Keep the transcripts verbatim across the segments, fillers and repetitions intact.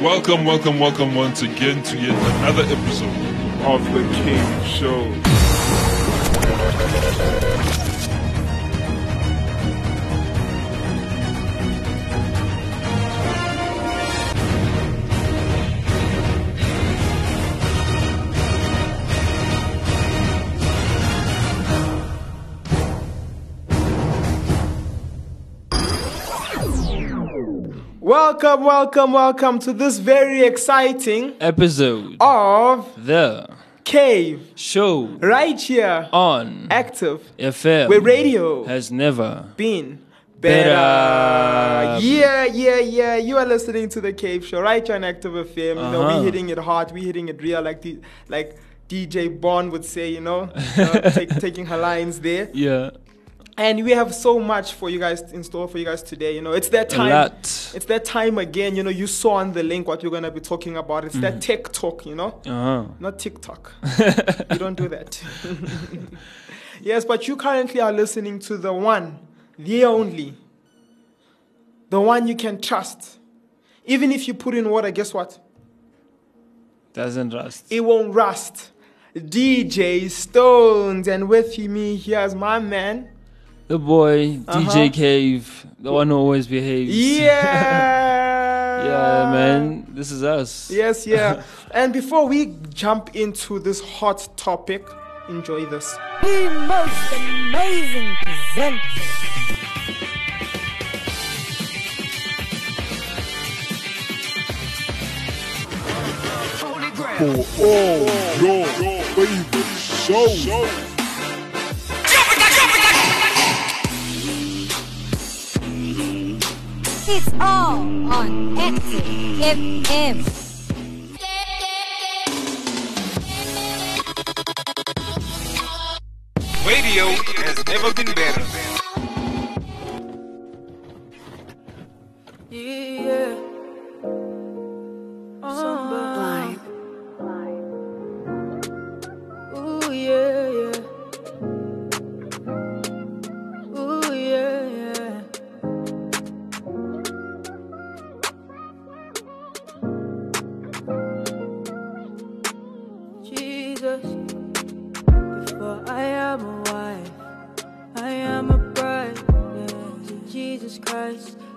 Welcome, welcome, welcome once again to yet another episode of The King Show. Welcome, welcome, welcome to this very exciting episode of The Cave Show, right here on Active F M, where radio has never been better. better. Yeah, yeah, yeah. You are listening to The Cave Show, right here on Active F M. Uh-huh. You know, we're hitting it hard, we're hitting it real, like the, like D J Bond would say, you know, you know take, taking her lines there. Yeah. And we have so much for you guys in store for you guys today. You know, it's that time. It's that time again. You know, you saw on the link what we're gonna be talking about. It's mm. that tech talk. You know, uh-huh. not TikTok. You don't do that. Yes, but you currently are listening to the one, the only, the one you can trust. Even if you put in water, guess what? Doesn't rust. It won't rust. D J Stones, and with me here's my man. The boy, uh-huh. D J Cave, the one who always behaves. Yeah! Yeah, man. This is us. Yes, yeah. And before we jump into this hot topic, enjoy this. The most amazing presenters. For all your favorite shows. It's all on Active F M. Radio has never been better. Yeah. Oh. Blind. Blind. Ooh, yeah, yeah.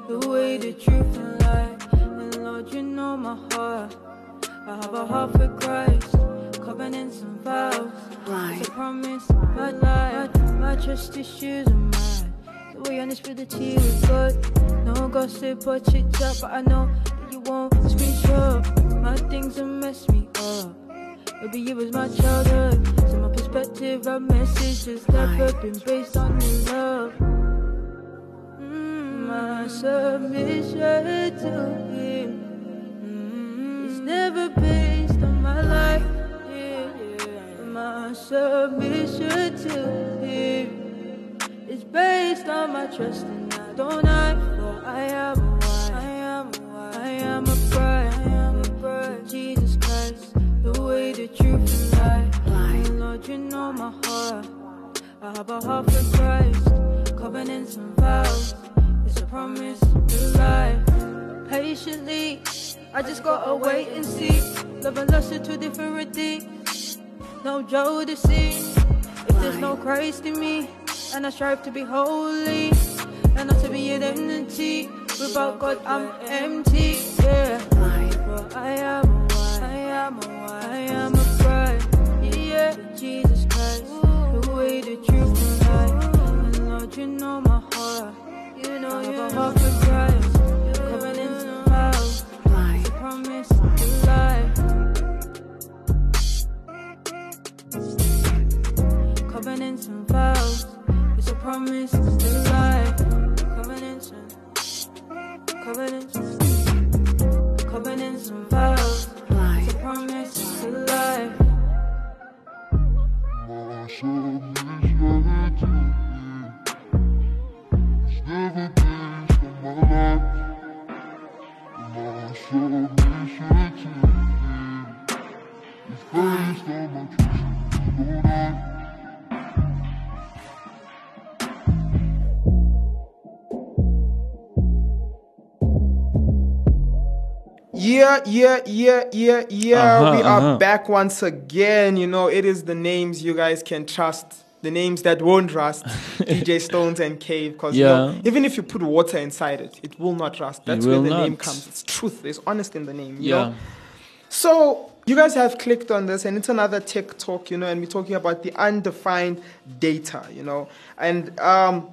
The way, the truth, and life. And Lord, you know my heart. I have a heart for Christ. Covenants and vows. It's a promise, my life. My trust issues are mine. The way I understood the tea with God. No gossip or chit chat, but I know that you won't screenshot. My things have messed me up. Maybe it was my childhood. So my perspective, our message has never been based on the love. My submission to him is never based on my life. My submission to him is based on my trust, and I don't hide. For I am a wife, I am a wife, I am a bride, I am a bride to Jesus Christ, the way, the truth, and life. Lord, you know my heart. I have a heart for Christ, covenants and vows. It's a promise to life. Patiently, I just gotta wait and see. Love and lust are two different things. No jealousy. If there's no Christ in me, and I strive to be holy, and not to be an empty. Without God, I'm empty. Yeah. But I am a wife. I am a wife. I am a bride. Yeah. Jesus Christ, the way, the truth, and life. And Lord, you know my heart. You know I have a heart for Christ, coming into the house, I promise to life. Covenants and vows, it's a promise to life. Covenants and covenants, covenants and vows, it's a promise to life. My soul is never based on my life. My submission to him is based on my trust in the Lord. Yeah, yeah, yeah, yeah, yeah. Uh-huh, we are uh-huh. back once again. You know, it is the names you guys can trust. The names that won't rust, D J Stones and Cave, because yeah. no, even if you put water inside it, it will not rust. That's where the not. name comes. It's truth. There's honesty in the name. You yeah. know? So you guys have clicked on this, and it's another tech talk, you know, and we're talking about the undefined data, you know. And um,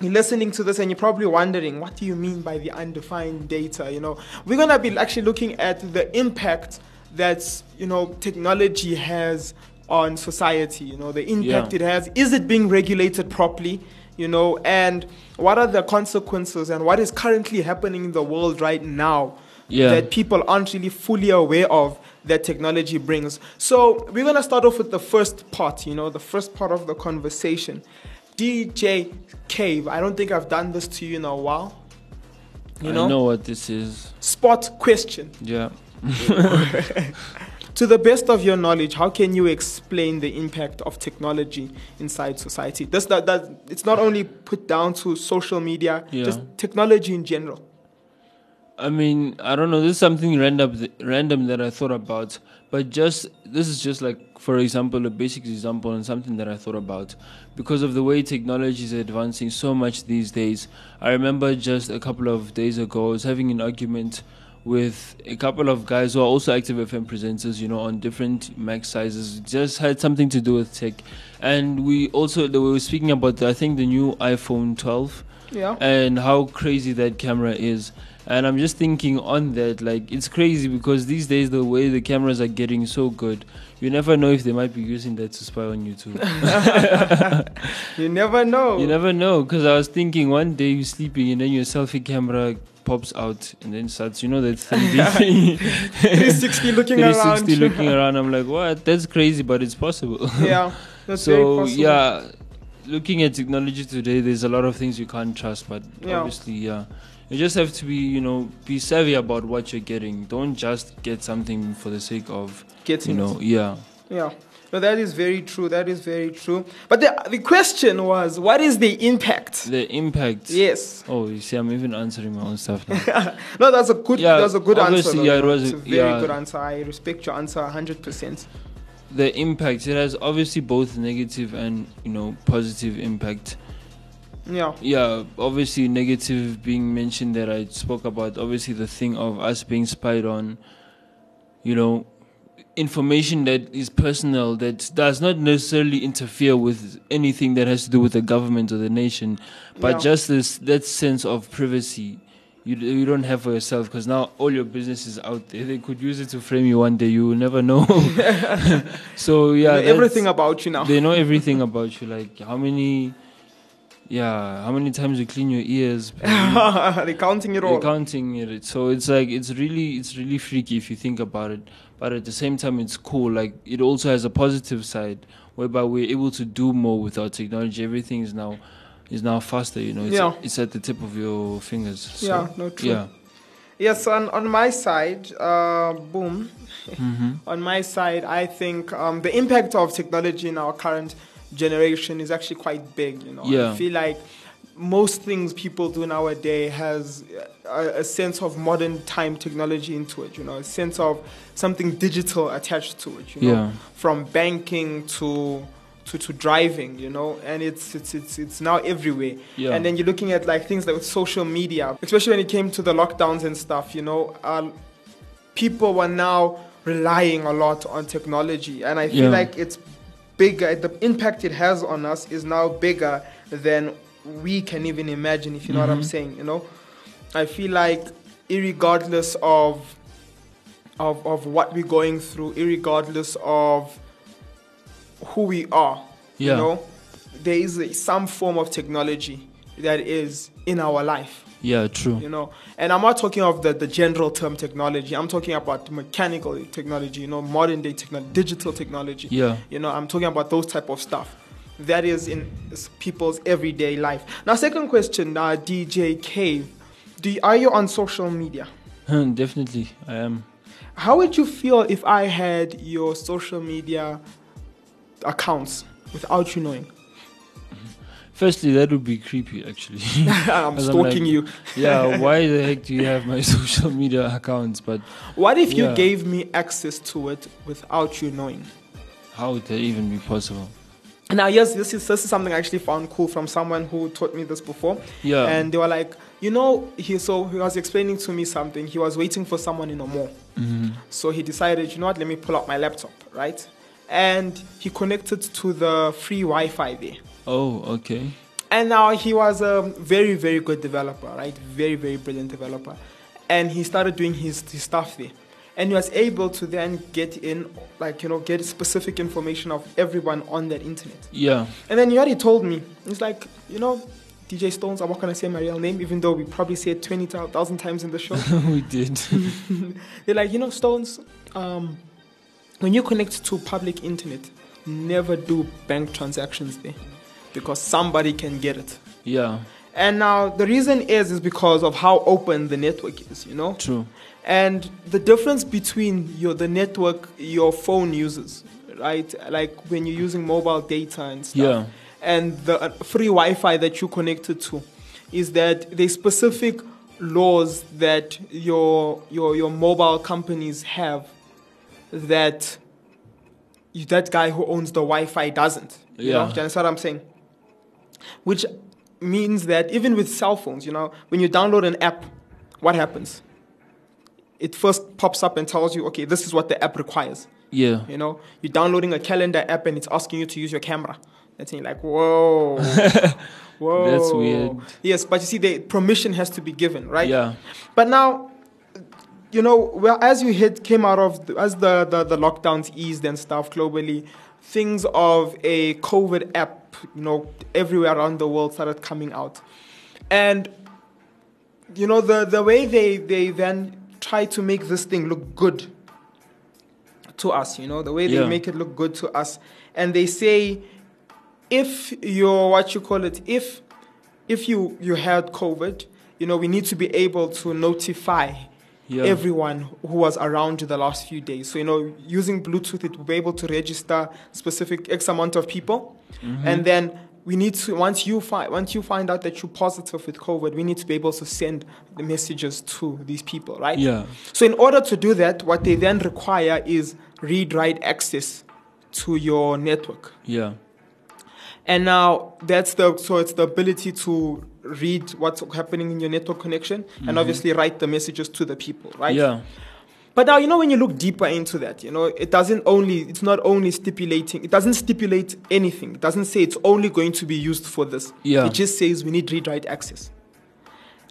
you're listening to this, and you're probably wondering, what do you mean by the undefined data, you know? We're going to be actually looking at the impact that, you know, technology has on society, you know, the impact yeah. it has. Is it being regulated properly, you know, and what are the consequences and what is currently happening in the world right now yeah. that people aren't really fully aware of that technology brings. So we're going to start off with the first part, you know, the first part of the conversation. D J Cave, I don't think I've done this to you in a while. You I know? know what this is. Spot question. Yeah. To the best of your knowledge, how can you explain the impact of technology inside society? That's that, that it's not only put down to social media, yeah. just technology in general. I mean, I don't know. This is something random, random that I thought about. But just this is just like, for example, a basic example and something that I thought about. Because of the way technology is advancing so much these days, I remember just a couple of days ago, I was having an argument with a couple of guys who are also Active F M presenters, you know, on different Mac sizes, just had something to do with tech. And we also, they were speaking about, the, I think, the new iPhone twelve yeah. and how crazy that camera is. And I'm just thinking on that, like, it's crazy because these days the way the cameras are getting so good, you never know if they might be using that to spy on you too. You never know. You never know, because I was thinking one day you're sleeping and then your selfie camera pops out and then starts, you know, that three D three sixty looking three sixty around. three sixty looking around. I'm like, what? That's crazy, but it's possible. Yeah, that's so, very possible. So, yeah, looking at technology today, there's a lot of things you can't trust, but yeah. obviously, yeah. you just have to be, you know, be savvy about what you're getting. Don't just get something for the sake of getting, you know, it. yeah. Yeah, no, that is very true. That is very true. But the the question was, what is the impact? The impact. Yes. Oh, you see, I'm even answering my own stuff now. No, that's a good. Yeah, that's a good answer. Yeah, it was a, it's a very yeah. good answer. I respect your answer one hundred percent. The impact. It has obviously both negative and, you know, positive impact. Yeah. Yeah, obviously negative being mentioned that I spoke about, obviously the thing of us being spied on, you know, information that is personal, that does not necessarily interfere with anything that has to do with the government or the nation, but yeah. just this that sense of privacy you you don't have for yourself, because now all your business is out there. They could use it to frame you one day. You will never know. So, yeah. They know everything about you now. They know everything about you, like how many... Yeah, how many times you clean your ears? They're counting it all. They're counting it. So it's like, it's really, it's really freaky if you think about it. But at the same time, it's cool. Like, it also has a positive side, whereby we're able to do more with our technology. Everything is now, is now faster, you know. It's, yeah. it's at the tip of your fingers. So, yeah, no, true. Yeah. Yes, on, on my side, uh, boom. Mm-hmm. On my side, I think um, the impact of technology in our current generation is actually quite big, you know. Yeah. I feel like most things people do nowadays has a, a sense of modern time technology into it, you know, a sense of something digital attached to it, you know, yeah. from banking to to to driving, you know, and it's it's it's it's now everywhere. Yeah. And then you're looking at like things like with social media, especially when it came to the lockdowns and stuff, you know, uh, people were now relying a lot on technology, and I feel yeah. like it's bigger, the impact it has on us is now bigger than we can even imagine, if you know mm-hmm. what I'm saying, you know. I feel like irregardless of, of of what we're going through, irregardless of who we are, yeah. you know, there is a, some form of technology that is in our life. Yeah, true. You know, and I'm not talking of the, the general term technology. I'm talking about mechanical technology, you know, modern day technology, digital technology. Yeah. You know, I'm talking about those type of stuff that is in people's everyday life. Now, second question, uh, D J Cave, do you, are you on social media? Definitely, I am. How would you feel if I had your social media accounts without you knowing? Firstly, that would be creepy, actually. I'm stalking I'm like, you. Yeah, why the heck do you have my social media accounts? But what if yeah. you gave me access to it without you knowing? How would that even be possible? Now, yes, this is, this is something I actually found cool from someone who taught me this before. Yeah. And they were like, you know, he so he was explaining to me something. He was waiting for someone in a mall. Mm-hmm. So he decided, you know what, let me pull out my laptop, right? And he connected to the free Wi-Fi there. Oh, okay. And now he was a very, very good developer, right? Very, very brilliant developer. And he started doing his, his stuff there. And he was able to then get in, like, you know, get specific information of everyone on that internet. Yeah. And then he already told me, he's like, you know, D J Stones, I'm not going to say my real name, even though we probably say it twenty thousand times in the show. We did. They're like, you know, Stones, um, when you connect to public internet, never do bank transactions there. Because somebody can get it. Yeah. And now the reason is is because of how open the network is, you know? True. And the difference between your the network your phone uses, right? Like when you're using mobile data and stuff. Yeah. And the free Wi-Fi that you connected to is that there's specific laws that your your your mobile companies have that you, that guy who owns the Wi-Fi doesn't. Yeah. You know? Do you understand what I'm saying? Which means that even with cell phones, you know, when you download an app, what happens? It first pops up and tells you, okay, this is what the app requires. Yeah. You know, you're downloading a calendar app and it's asking you to use your camera. That's you're like, whoa. Whoa. That's weird. Yes, but you see, the permission has to be given, right? Yeah. But now, you know, well, as you hit, came out of, the, as the, the, the lockdowns eased and stuff globally, things of a COVID app, you know, everywhere around the world started coming out. And, you know, the, the way they, they then try to make this thing look good to us, you know, the way yeah. they make it look good to us. And they say, if you're, what you call it, if if you, you had COVID, you know, we need to be able to notify Yeah. everyone who was around the last few days. So, you know, using Bluetooth, it will be able to register specific X amount of people. Mm-hmm. And then we need to, once you, fi- once you find out that you're positive with COVID, we need to be able to send the messages to these people, right? Yeah. So in order to do that, what they then require is read-write access to your network. Yeah. And now that's the, so it's the ability to read what's happening in your network connection and mm-hmm. obviously write the messages to the people, right? Yeah. But now, you know, when you look deeper into that, you know, it doesn't only, it's not only stipulating, it doesn't stipulate anything. It doesn't say it's only going to be used for this. Yeah. It just says we need read-write access.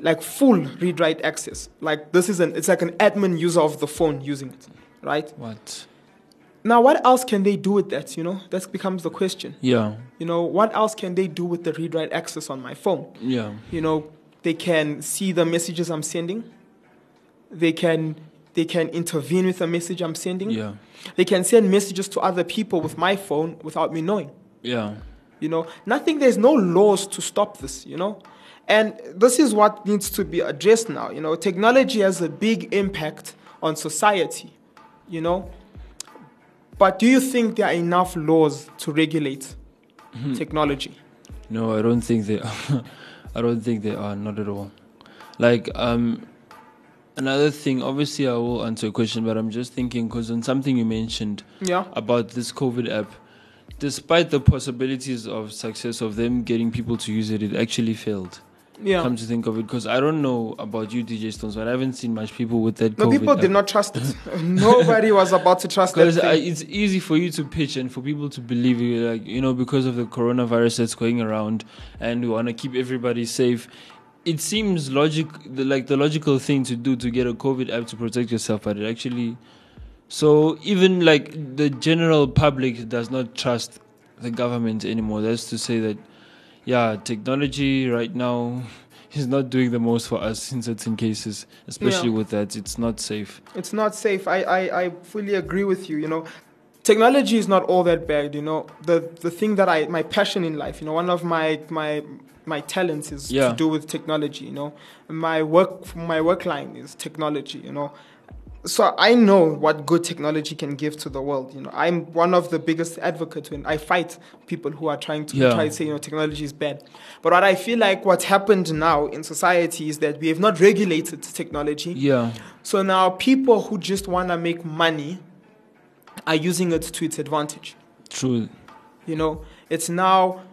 Like full read-write access. Like this is an, it's like an admin user of the phone using it, right? What? Now, what else can they do with that, you know? That becomes the question. Yeah. You know, what else can they do with the read-write access on my phone? Yeah. You know, they can see the messages I'm sending. They can they can intervene with the message I'm sending. Yeah. They can send messages to other people with my phone without me knowing. Yeah. You know, nothing, there's no laws to stop this, you know? And this is what needs to be addressed now, you know? Technology has a big impact on society, you know? But do you think there are enough laws to regulate mm-hmm. technology? No, I don't think they are. I don't think they are, not at all. Like, um, another thing, obviously I will answer a question, but I'm just thinking, because on something you mentioned yeah. about this COVID app, despite the possibilities of success of them getting people to use it, it actually failed. Yeah. Come to think of it, because I don't know about you, D J Stones, but I haven't seen much people with that. No, COVID people app. Did not trust it. Nobody was about to trust that thing. Because it's easy for you to pitch and for people to believe you, like, you know, because of the coronavirus that's going around, and we want to keep everybody safe. It seems logic, the, like the logical thing to do to get a COVID app to protect yourself, but it actually, so even like the general public does not trust the government anymore. That's to say that. Yeah, technology right now is not doing the most for us in certain cases, especially yeah. with that. It's not safe. It's not safe. I, I, I fully agree with you, you know. Technology is not all that bad, you know. The the thing that I, my passion in life, you know, one of my my my talents is yeah. to do with technology, you know. My work, my work line is technology, you know. So I know what good technology can give to the world. You know, I'm one of the biggest advocates when I fight people who are trying to yeah. try to say, you know, technology is bad. But what I feel like what's happened now in society is that we have not regulated technology. Yeah. So now people who just want to make money are using it to its advantage. True. You know, it's now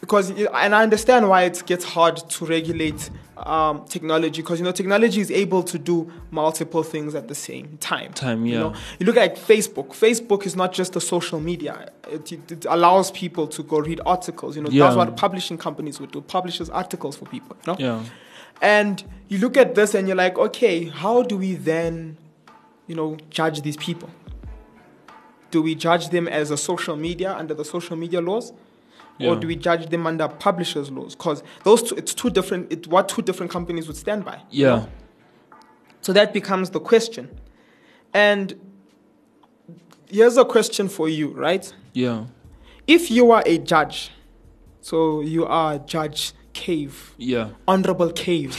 because, and I understand why it gets hard to regulate Um, technology, because you know technology is able to do multiple things at the same time. Time, yeah. You know, you look at Facebook. Facebook is not just a social media. It, it, it allows people to go read articles. You know, yeah. that's what publishing companies would do. Publishes articles for people. You know? Yeah. And you look at this and you're like, okay, how do we then, you know, judge these people? Do we judge them as a social media under the social media laws? Yeah. Or do we judge them under publishers' laws? Because those two, it's two different. It, what two different companies would stand by? Yeah. You know? So that becomes the question. And here's a question for you, right? Yeah. If you are a judge, so you are Judge Cave. Yeah. Honorable Cave.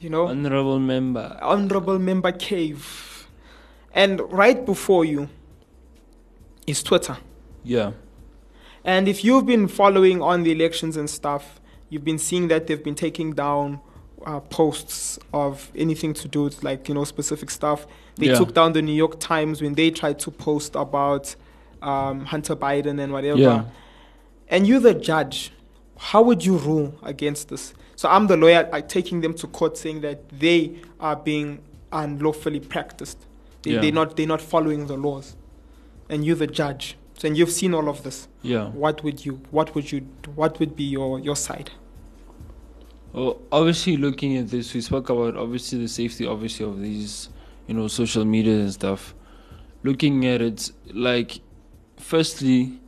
You know. Honorable member. Honorable member Cave. And right before you is Twitter. Yeah. And if you've been following on the elections and stuff, you've been seeing that they've been taking down uh, posts of anything to do with, like, you know, specific stuff. They yeah. took down the New York Times when they tried to post about um, Hunter Biden and whatever. Yeah. And you're the judge. How would you rule against this? So I'm the lawyer, I'm taking them to court, saying that they are being unlawfully practiced. They, yeah. They're not, they're not following the laws. And you're the judge. So, and you've seen all of this. Yeah. What would you? What would you? What would be your, your side? Well, obviously, looking at this, we spoke about obviously the safety, obviously of these, you know, social media and stuff. Looking at it, like, firstly,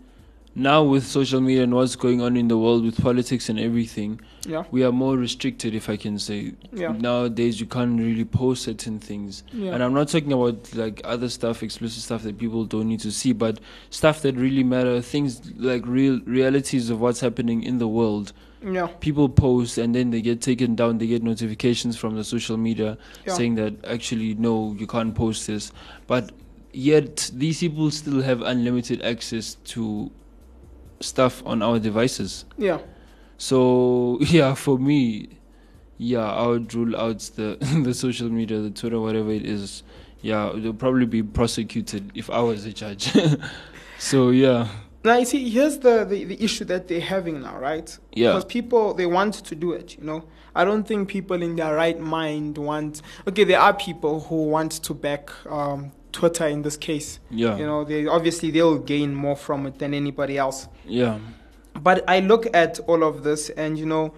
now with social media and what's going on in the world with politics and everything, yeah, we are more restricted, if I can say. Yeah. Nowadays, you can't really post certain things. Yeah. And I'm not talking about, like, other stuff, explicit stuff that people don't need to see, but stuff that really matter, things like real realities of what's happening in the world. Yeah. People post and then they get taken down, they get notifications from the social media yeah. saying that, actually, no, you can't post this. But yet, these people still have unlimited access to stuff on our devices. Yeah. So, yeah, for me, yeah, I would rule out the, the social media, the Twitter, whatever it is. Yeah, they'll probably be prosecuted if I was a judge. So, yeah. Now, you see, here's the, the, the issue that they're having now, right? Yeah. Because people, they want to do it, you know. I don't think people in their right mind want... Okay, there are people who want to back um, Twitter in this case. Yeah. You know, they obviously, they'll gain more from it than anybody else. Yeah. But I look at all of this and, you know,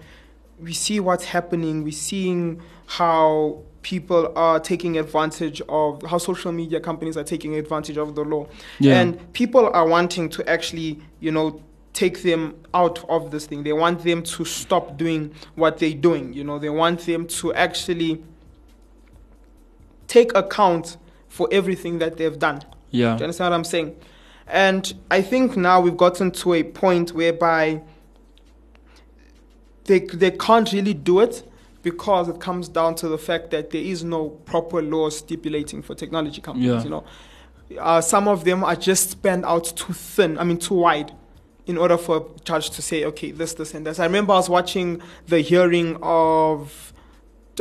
we see what's happening. We're seeing how people are taking advantage of, how social media companies are taking advantage of the law. Yeah. And people are wanting to actually, you know, take them out of this thing. They want them to stop doing what they're doing. You know, they want them to actually take account for everything that they've done. Yeah. Do you understand what I'm saying? And I think now we've gotten to a point whereby they they can't really do it because it comes down to the fact that there is no proper law stipulating for technology companies. Yeah. You know, uh, some of them are just spanned out too thin, I mean too wide, in order for a judge to say, okay, this, this, and this. I remember I was watching the hearing of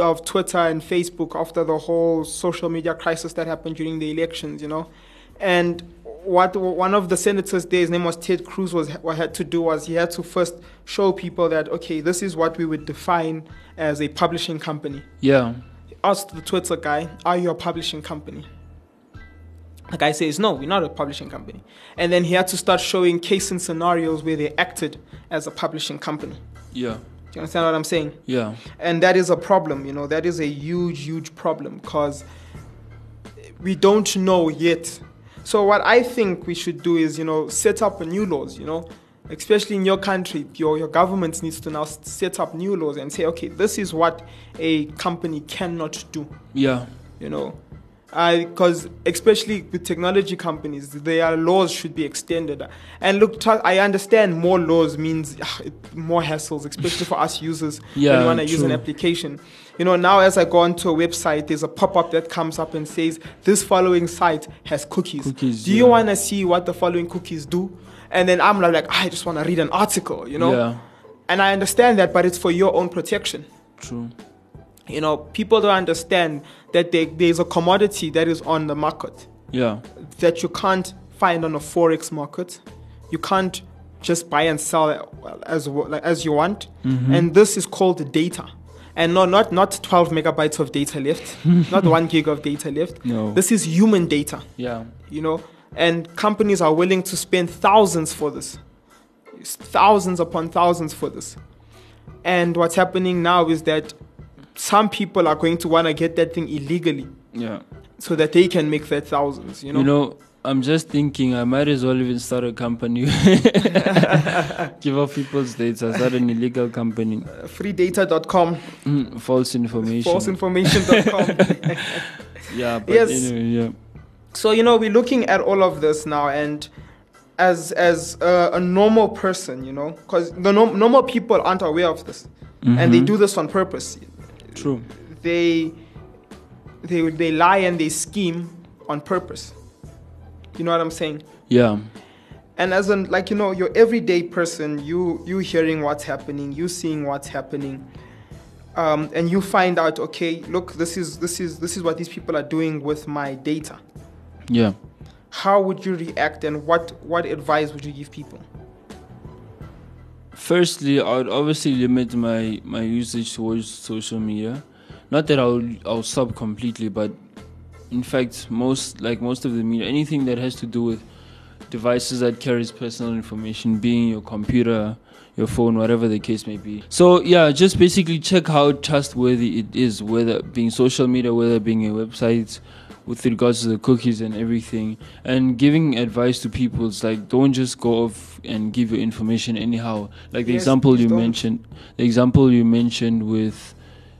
of Twitter and Facebook after the whole social media crisis that happened during the elections. You know, and what one of the senators there, his name was Ted Cruz, was what had to do was he had to first show people that, okay, this is what we would define as a publishing company. Yeah. He asked the Twitter guy, are you a publishing company? The guy says, no, we're not a publishing company. And then he had to start showing case and scenarios where they acted as a publishing company. Yeah. Do you understand what I'm saying? Yeah. And that is a problem, you know, that is a huge, huge problem because we don't know yet. So what I think we should do is, you know, set up new laws, you know, especially in your country. Your your government needs to now set up new laws and say, okay, this is what a company cannot do. Yeah. You know, because uh, especially with technology companies, their laws should be extended. And look, t- I understand more laws means ugh, more hassles, especially for us users yeah, when you want to use an application. You know, now as I go onto a website, there's a pop-up that comes up and says, this following site has cookies. cookies do yeah. you want to see what the following cookies do? And then I'm like, I just want to read an article, you know? Yeah. And I understand that, but it's for your own protection. True. You know, people don't understand that they, there's a commodity that is on the market. Yeah. That you can't find on a forex market. You can't just buy and sell as as you want. Mm-hmm. And this is called data. And no, not, not twelve megabytes of data left. Not one gig of data left. No. This is human data. Yeah. You know, and companies are willing to spend thousands for this. Thousands upon thousands for this. And what's happening now is that some people are going to want to get that thing illegally, yeah, so that they can make their thousands. You know, you know, I'm just thinking I might as well even start a company, give out people's data, start an illegal company. Uh, free data dot com. Mm, false information. False information dot com. Yeah, but yes. Anyway, yeah. So you know, we're looking at all of this now, and as as uh, a normal person, you know, because the no- normal people aren't aware of this, mm-hmm. and they do this on purpose. True. They, they, they lie and they scheme on purpose. You know what I'm saying? Yeah. And as an like you know, your everyday person, you you hearing what's happening, you seeing what's happening, um, and you find out, okay, look, this is this is this is what these people are doing with my data. Yeah. How would you react, and what what advice would you give people? Firstly, I would obviously limit my, my usage towards social media. Not that I'll I'll stop completely, but in fact, most like most of the media, anything that has to do with devices that carries personal information, being your computer, your phone, whatever the case may be. So yeah, just basically check how trustworthy it is, whether being social media, whether being a website, with regards to the cookies and everything. And giving advice to people is like, don't just go off and give your information anyhow. Like the yes, example you don't. mentioned, the example you mentioned with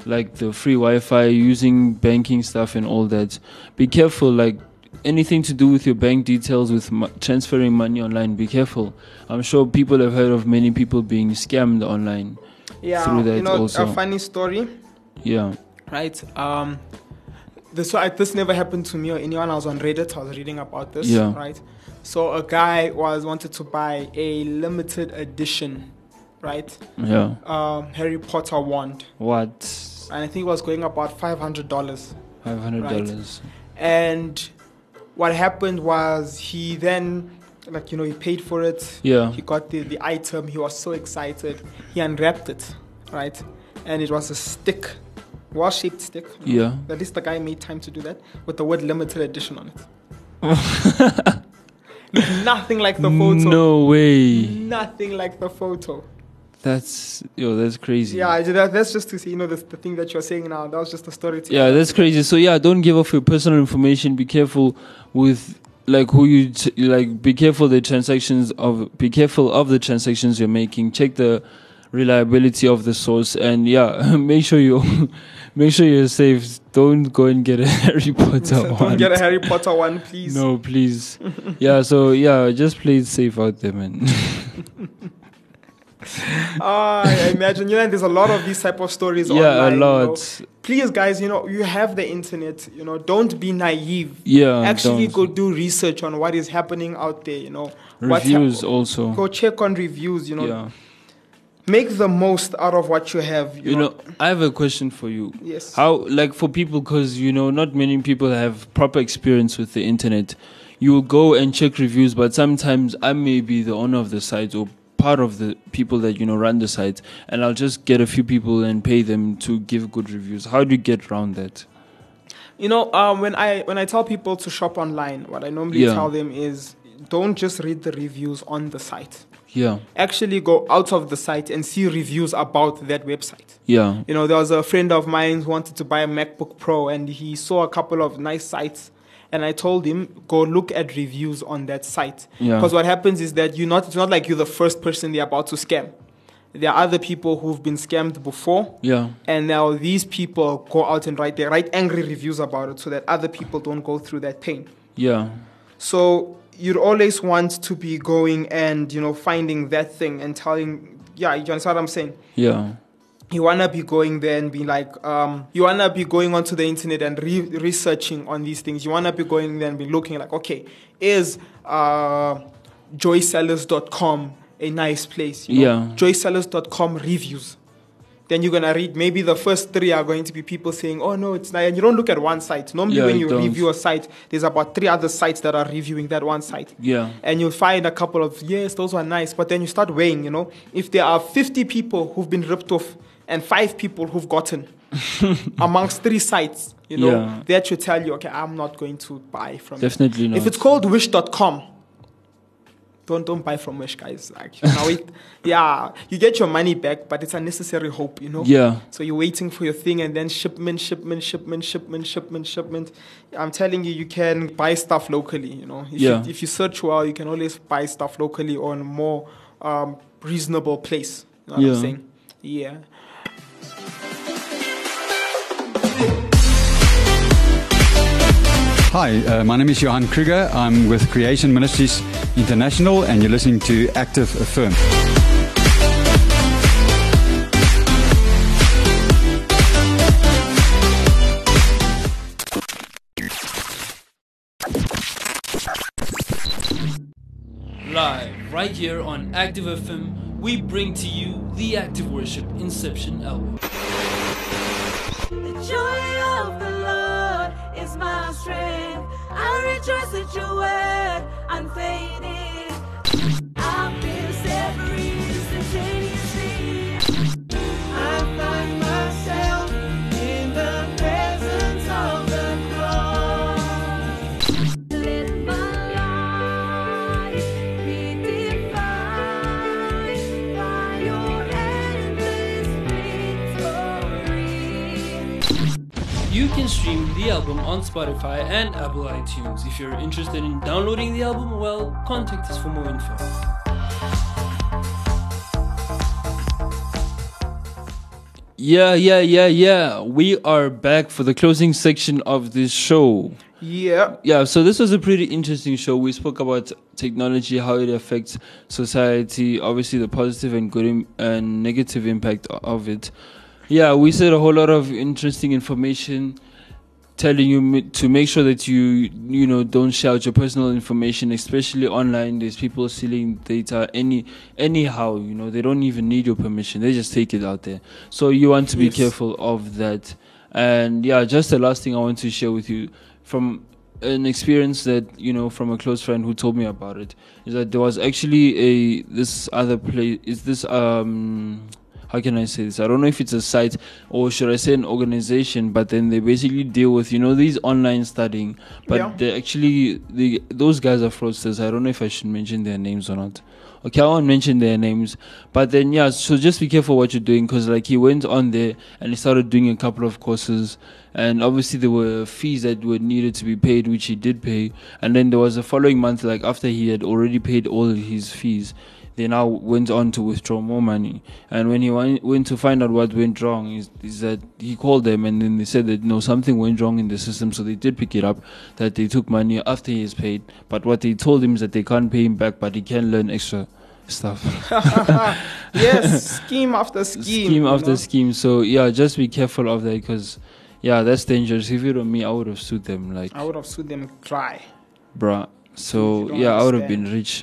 like the free Wi-Fi, using banking stuff and all that. Be careful, like anything to do with your bank details, with mo- transferring money online, be careful. I'm sure people have heard of many people being scammed online. Yeah, through that you know, also. A funny story. Yeah. Right. Um. This, this never happened to me or anyone. I was on Reddit. I was reading about this, yeah. right? So a guy was wanted to buy a limited edition, right? Yeah. Um, Harry Potter wand. What? And I think it was going about five hundred dollars. Five hundred dollars. Right? And what happened was he then, like you know, he paid for it. Yeah. He got the, the item. He was so excited. He unwrapped it, right? And it was a stick. Well-shaped stick. Yeah. At least the guy made time to do that with the word limited edition on it. Nothing like the photo. No way. Nothing like the photo. That's yo. That's crazy. Yeah, that, that's just to see. You know, the, the thing that you're saying now. That was just a story. To yeah, you. That's crazy. So yeah, don't give off your personal information. Be careful with like who you t- like. Be careful the transactions of. Be careful of the transactions you're making. Check the reliability of the source, and yeah, make sure you make sure you're safe. Don't go and get a Harry Potter one. Don't get a Harry Potter one, please. No, please. Yeah, so yeah, just play it safe out there, man. uh, I imagine, you know, there's a lot of these type of stories yeah, online. Yeah, a lot. You know. Please, guys, you know, you have the internet, you know, don't be naive. Yeah. Actually don't. Go do research on what is happening out there, you know. Reviews ha- also. Go check on reviews, you know. Yeah. Make the most out of what you have. You, you know, know, I have a question for you. Yes. How, like, for people, because, you know, not many people have proper experience with the internet. You will go and check reviews, but sometimes I may be the owner of the site or part of the people that, you know, run the site, and I'll just get a few people and pay them to give good reviews. How do you get around that? You know, um, when I when I tell people to shop online, what I normally yeah. tell them is don't just read the reviews on the site. Yeah. Actually go out of the site and see reviews about that website. Yeah. You know, there was a friend of mine who wanted to buy a MacBook Pro, and he saw a couple of nice sites, and I told him, go look at reviews on that site. Yeah. Because what happens is that you're not, it's not like you're the first person they're about to scam. There are other people who've been scammed before. Yeah. And now these people go out and write they write angry reviews about it so that other people don't go through that pain. Yeah. So you'd always want to be going and, you know, finding that thing and telling, yeah, you understand what I'm saying? Yeah. You wanna be going there and be like, um, you wanna be going onto the internet and re- researching on these things. You wanna be going there and be looking like, okay, is uh, joy sellers dot com a nice place? You know? Yeah. joy sellers dot com reviews. Then you're gonna read. Maybe the first three are going to be people saying, "Oh no, it's nice." And you don't look at one site. Normally, yeah, when you don't. review a site, there's about three other sites that are reviewing that one site. Yeah. And you'll find a couple of yes, those were nice. But then you start weighing. You know, if there are fifty people who've been ripped off and five people who've gotten amongst three sites, you know, yeah. that should tell you, okay, I'm not going to buy from Definitely it. Not. If it's called wish dot com, don't don't buy from Wish, guys. Like, you know, it, yeah, you get your money back, but it's unnecessary hope, you know? Yeah. So you're waiting for your thing, and then shipment, shipment, shipment, shipment, shipment, shipment. I'm telling you, you can buy stuff locally, you know? If, yeah. you, if you search well, you can always buy stuff locally or in a more um, reasonable place. You know what yeah. I'm saying? Yeah. Hi, uh, my name is Johan Kruger. I'm with Creation Ministries International, and you're listening to Active F M. Live right here on Active F M, we bring to you the Active Worship Inception album. The joy of the Lord is my strength. I rejoice at your word, unfading. I pierce every instantaneously. I find myself in the presence of the cross. Let my life be defined by your endless victory. You can stream the album on Spotify and Apple iTunes. If you're interested in downloading the album, well, contact us for more info. Yeah, yeah, yeah, yeah. We are back for the closing section of this show. Yeah. Yeah, so this was a pretty interesting show. We spoke about technology, how it affects society, obviously the positive and good im- and negative impact of it. Yeah, we said a whole lot of interesting information, telling you to make sure that you, you know, don't share out your personal information, especially online. There's people stealing data any anyhow, you know. They don't even need your permission. They just take it out there. So you want to be yes. careful of that. And yeah, just the last thing I want to share with you from an experience that, you know, from a close friend who told me about it, is that there was actually a this other place, is this um how can I say this? I don't know if it's a site or should I say an organization, but then they basically deal with, you know, these online studying. But yeah. they actually, they, those guys are fraudsters. I don't know if I should mention their names or not. Okay, I won't mention their names. But then, yeah, so just be careful what you're doing, because, like, he went on there and he started doing a couple of courses. And obviously there were fees that were needed to be paid, which he did pay. And then there was a following month, like, after he had already paid all his fees, they now went on to withdraw more money. And when he went to find out what went wrong, is, is that he called them, and then they said that, no, something went wrong in the system. So they did pick it up, that they took money after he is paid. But what they told him is that they can't pay him back, but he can learn extra stuff. Yes, scheme after scheme. Scheme after know? scheme. So, yeah, just be careful of that, because, yeah, that's dangerous. If you were me, I would have sued them. Like, I would have sued them dry. Bruh. So, yeah, understand. I would have been rich.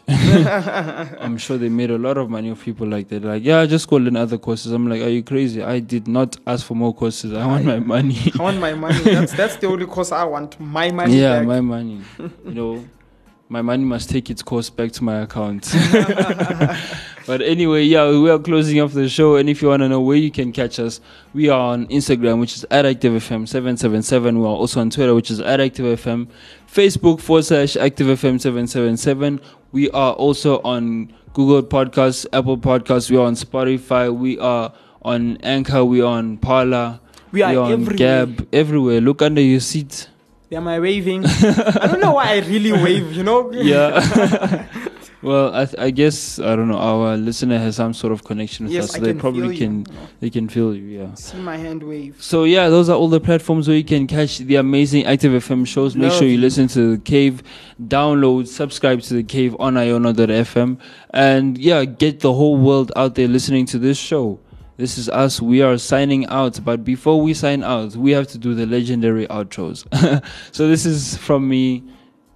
I'm sure they made a lot of money off people like that. Like, yeah, I just called in other courses. I'm like, are you crazy? I did not ask for more courses. I, I want my money. I want my money. That's that's the only course I want. My money. Yeah, back. my money. You know, my money must take its course back to my account. But anyway, yeah, we are closing off the show. And if you want to know where you can catch us, we are on Instagram, which is at Active F M seven seven seven. We are also on Twitter, which is at Active F M. Facebook, forward slash Active F M seven seven seven. We are also on Google Podcasts, Apple Podcasts. We are on Spotify. We are on Anchor. We are on Parler. We are, we are on everywhere. Gab. Everywhere. Look under your seat. Am I waving? I don't know why I really wave, you know? Yeah. Well, I, th- I guess, I don't know, our listener has some sort of connection with yes, us, so I they can probably can, they can feel you, yeah. See my hand wave. So yeah, those are all the platforms where you can catch the amazing Active F M shows. Make Love sure you listen to The Cave, download, subscribe to The Cave on Iona dot f m, and yeah, get the whole world out there listening to this show. This is us. We are signing out. But before we sign out, we have to do the legendary outros. So this is from me,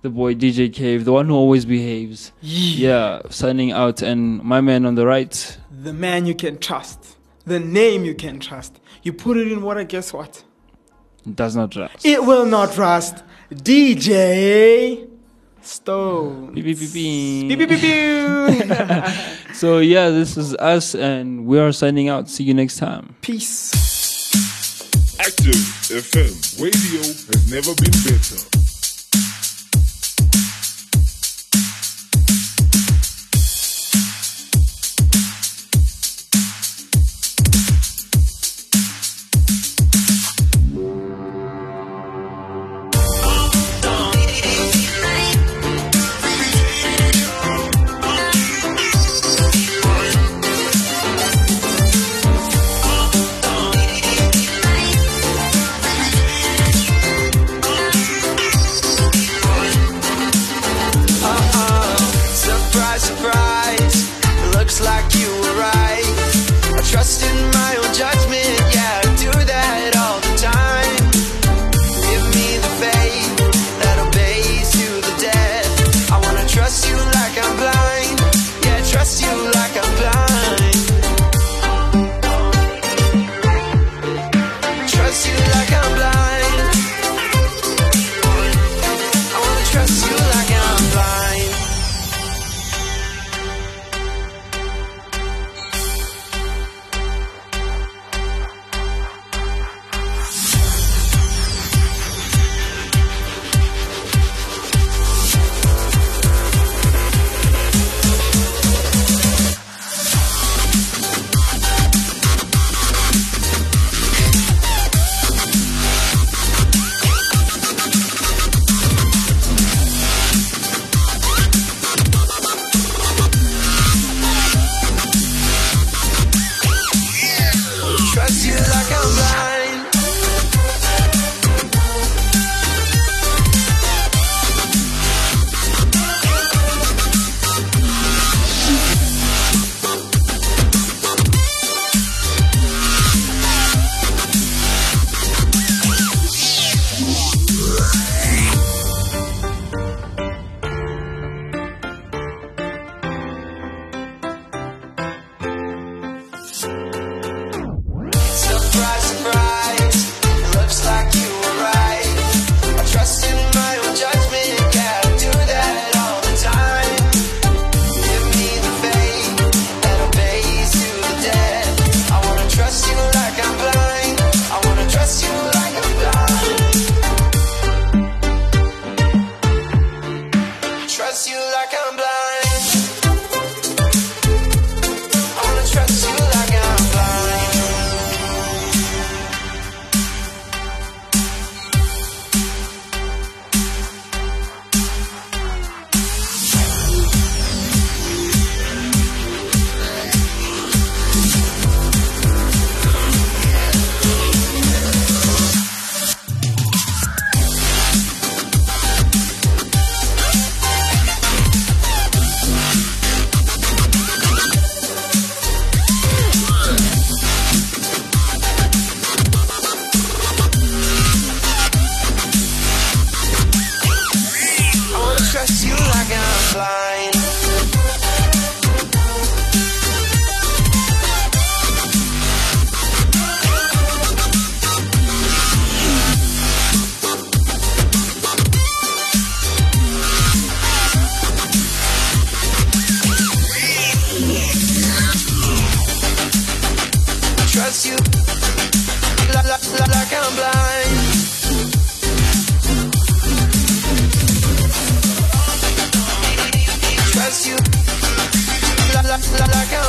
the boy D J Cave, the one who always behaves. Yeah. yeah, signing out. And my man on the right. The man you can trust. The name you can trust. You put it in water, guess what? It does not rust. It will not rust. D J Stones. Beep, beep, beep, beep. Beep, beep, beep, beep. So yeah, this is us, and we are signing out. See you next time. Peace. Active F M radio has never been better. Like